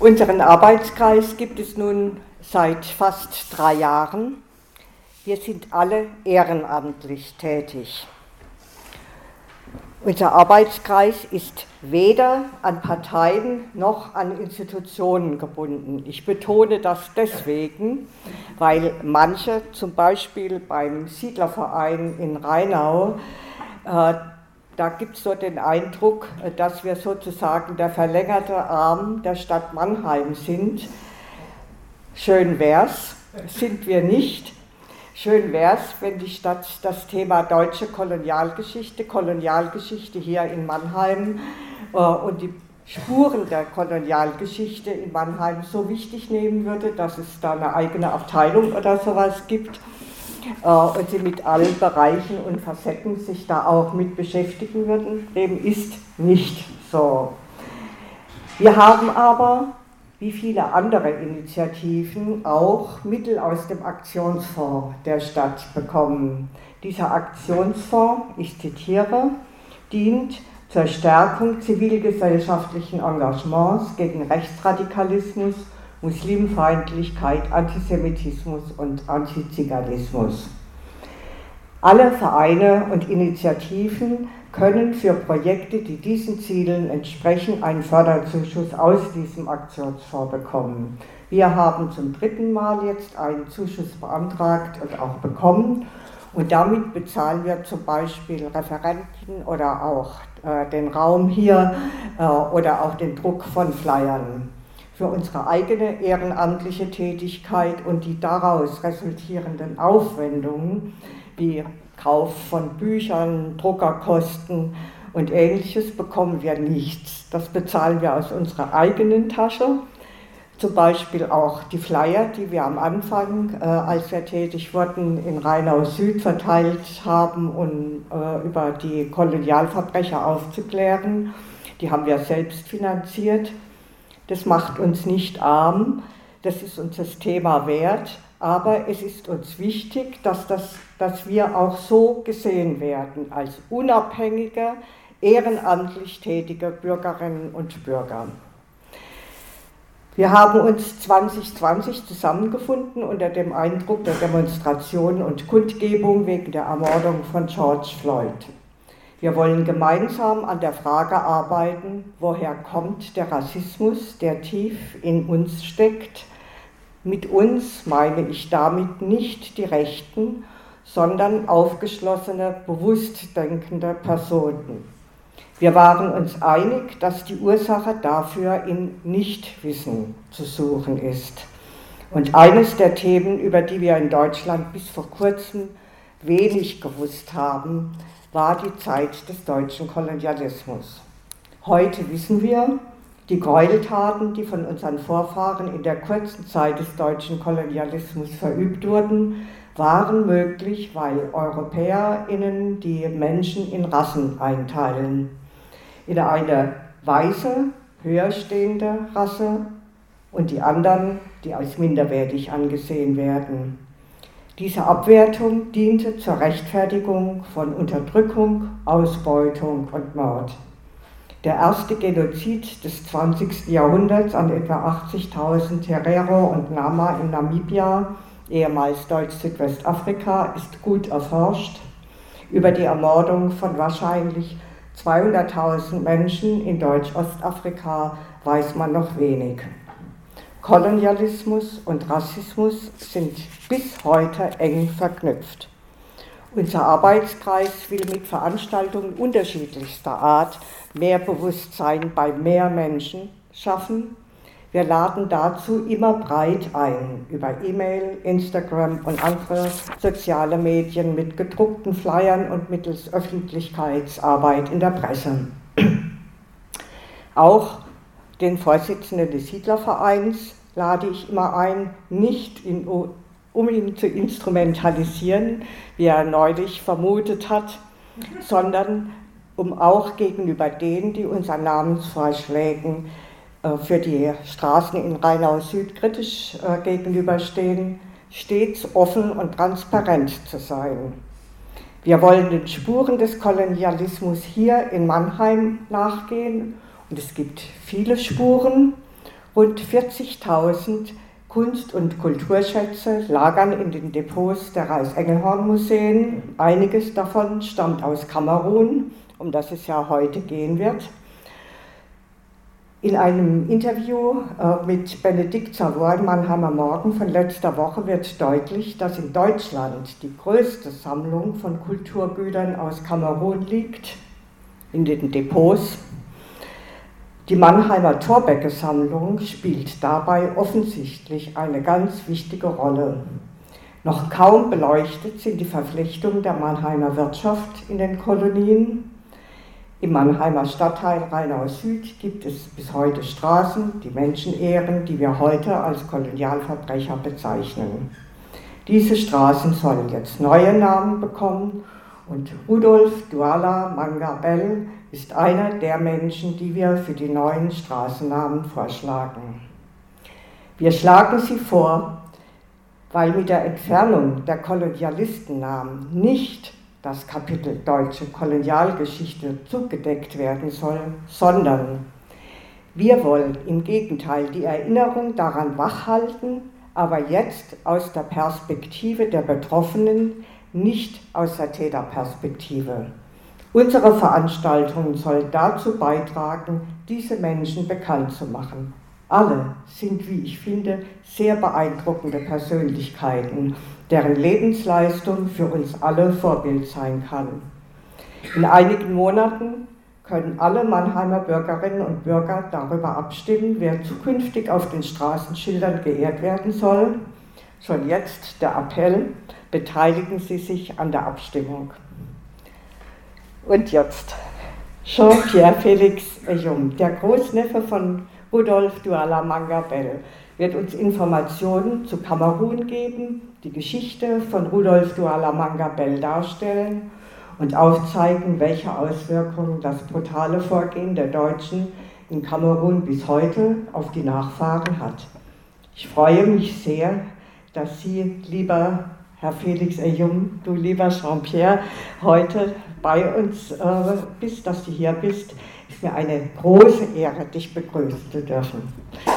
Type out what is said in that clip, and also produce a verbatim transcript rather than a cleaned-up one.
Unseren Arbeitskreis gibt es nun seit fast drei Jahren. Wir sind alle ehrenamtlich tätig. Unser Arbeitskreis ist weder an Parteien noch an Institutionen gebunden. Ich betone das deswegen, weil manche, zum Beispiel beim Siedlerverein in Rheinau, äh, da gibt es so den Eindruck, dass wir sozusagen der verlängerte Arm der Stadt Mannheim sind. Schön wär's, sind wir nicht. Schön wär's, wenn die Stadt das Thema deutsche Kolonialgeschichte, Kolonialgeschichte hier in Mannheim äh, und die Spuren der Kolonialgeschichte in Mannheim so wichtig nehmen würde, dass es da eine eigene Abteilung oder sowas gibt äh, und sie mit allen Bereichen und Facetten sich da auch mit beschäftigen würden. Dem ist nicht so. Wir haben aber wie viele andere Initiativen auch Mittel aus dem Aktionsfonds der Stadt bekommen. Dieser Aktionsfonds, ich zitiere, dient zur Stärkung zivilgesellschaftlichen Engagements gegen Rechtsradikalismus, Muslimfeindlichkeit, Antisemitismus und Antiziganismus. Alle Vereine und Initiativen können für Projekte, die diesen Zielen entsprechen, einen Förderzuschuss aus diesem Aktionsfonds bekommen. Wir haben zum dritten Mal jetzt einen Zuschuss beantragt und auch bekommen. Und damit bezahlen wir zum Beispiel Referenten oder auch äh, den Raum hier äh, oder auch den Druck von Flyern. Für unsere eigene ehrenamtliche Tätigkeit und die daraus resultierenden Aufwendungen, wie Kauf von Büchern, Druckerkosten und Ähnliches, bekommen wir nichts. Das bezahlen wir aus unserer eigenen Tasche. Zum Beispiel auch die Flyer, die wir am Anfang, äh, als wir tätig wurden, in Rheinau-Süd verteilt haben, um äh, über die Kolonialverbrecher aufzuklären. Die haben wir selbst finanziert. Das macht uns nicht arm. Das ist uns das Thema wert. Aber es ist uns wichtig, dass, das, dass wir auch so gesehen werden, als unabhängige, ehrenamtlich tätige Bürgerinnen und Bürger. Wir haben uns zwanzig zwanzig zusammengefunden unter dem Eindruck der Demonstrationen und Kundgebung wegen der Ermordung von George Floyd. Wir wollen gemeinsam an der Frage arbeiten, woher kommt der Rassismus, der tief in uns steckt. Mit uns meine ich damit nicht die Rechten, sondern aufgeschlossene, bewusst denkende Personen. Wir waren uns einig, dass die Ursache dafür im Nichtwissen zu suchen ist. Und eines der Themen, über die wir in Deutschland bis vor kurzem wenig gewusst haben, war die Zeit des deutschen Kolonialismus. Heute wissen wir, die Gräueltaten, die von unseren Vorfahren in der kurzen Zeit des deutschen Kolonialismus verübt wurden, waren möglich, weil EuropäerInnen die Menschen in Rassen einteilen. In eine weiße, höherstehende Rasse und die anderen, die als minderwertig angesehen werden. Diese Abwertung diente zur Rechtfertigung von Unterdrückung, Ausbeutung und Mord. Der erste Genozid des zwanzigsten Jahrhunderts an etwa achtzigtausend Herero und Nama in Namibia, ehemals Deutsch-Südwestafrika, ist gut erforscht. Über die Ermordung von wahrscheinlich zweihunderttausend Menschen in Deutsch-Ostafrika weiß man noch wenig. Kolonialismus und Rassismus sind bis heute eng verknüpft. Unser Arbeitskreis will mit Veranstaltungen unterschiedlichster Art mehr Bewusstsein bei mehr Menschen schaffen. Wir laden dazu immer breit ein, über E-Mail, Instagram und andere soziale Medien mit gedruckten Flyern und mittels Öffentlichkeitsarbeit in der Presse. Auch den Vorsitzenden des Siedlervereins lade ich immer ein, nicht in U- um ihn zu instrumentalisieren, wie er neulich vermutet hat, sondern um auch gegenüber denen, die unseren Namensvorschlägen äh, für die Straßen in Rheinau-Süd kritisch äh, gegenüberstehen, stets offen und transparent zu sein. Wir wollen den Spuren des Kolonialismus hier in Mannheim nachgehen und es gibt viele Spuren. Rund vierzigtausend Kunst- und Kulturschätze lagern in den Depots der Reiss-Engelhorn-Museen. Einiges davon stammt aus Kamerun, um das es ja heute gehen wird. In einem Interview mit Benedikt Savoy im Mannheimer Morgen von letzter Woche wird deutlich, dass in Deutschland die größte Sammlung von Kulturgütern aus Kamerun liegt, in den Depots. Die Mannheimer Torbecke-Sammlung spielt dabei offensichtlich eine ganz wichtige Rolle. Noch kaum beleuchtet sind die Verflechtungen der Mannheimer Wirtschaft in den Kolonien. Im Mannheimer Stadtteil Rheinau-Süd gibt es bis heute Straßen, die Menschen ehren, die wir heute als Kolonialverbrecher bezeichnen. Diese Straßen sollen jetzt neue Namen bekommen und Rudolf Duala Manga Bell ist einer der Menschen, die wir für die neuen Straßennamen vorschlagen. Wir schlagen sie vor, weil mit der Entfernung der Kolonialistennamen nicht das Kapitel Deutsche Kolonialgeschichte zugedeckt werden soll, sondern wir wollen im Gegenteil die Erinnerung daran wachhalten, aber jetzt aus der Perspektive der Betroffenen, nicht aus der Täterperspektive. Unsere Veranstaltung soll dazu beitragen, diese Menschen bekannt zu machen. Alle sind, wie ich finde, sehr beeindruckende Persönlichkeiten, deren Lebensleistung für uns alle Vorbild sein kann. In einigen Monaten können alle Mannheimer Bürgerinnen und Bürger darüber abstimmen, wer zukünftig auf den Straßenschildern geehrt werden soll. Schon jetzt der Appell, beteiligen Sie sich an der Abstimmung. Und jetzt Jean-Pierre Félix-Eyoum, der Großneffe von Rudolf Duala Manga Bell, wird uns Informationen zu Kamerun geben, die Geschichte von Rudolf Duala Manga Bell darstellen und aufzeigen, welche Auswirkungen das brutale Vorgehen der Deutschen in Kamerun bis heute auf die Nachfahren hat. Ich freue mich sehr, dass Sie, lieber Herr Félix-Eyoum, du lieber Jean-Pierre, heute bei uns äh, bist, dass du hier bist. Es ist mir eine große Ehre, dich begrüßen zu dürfen.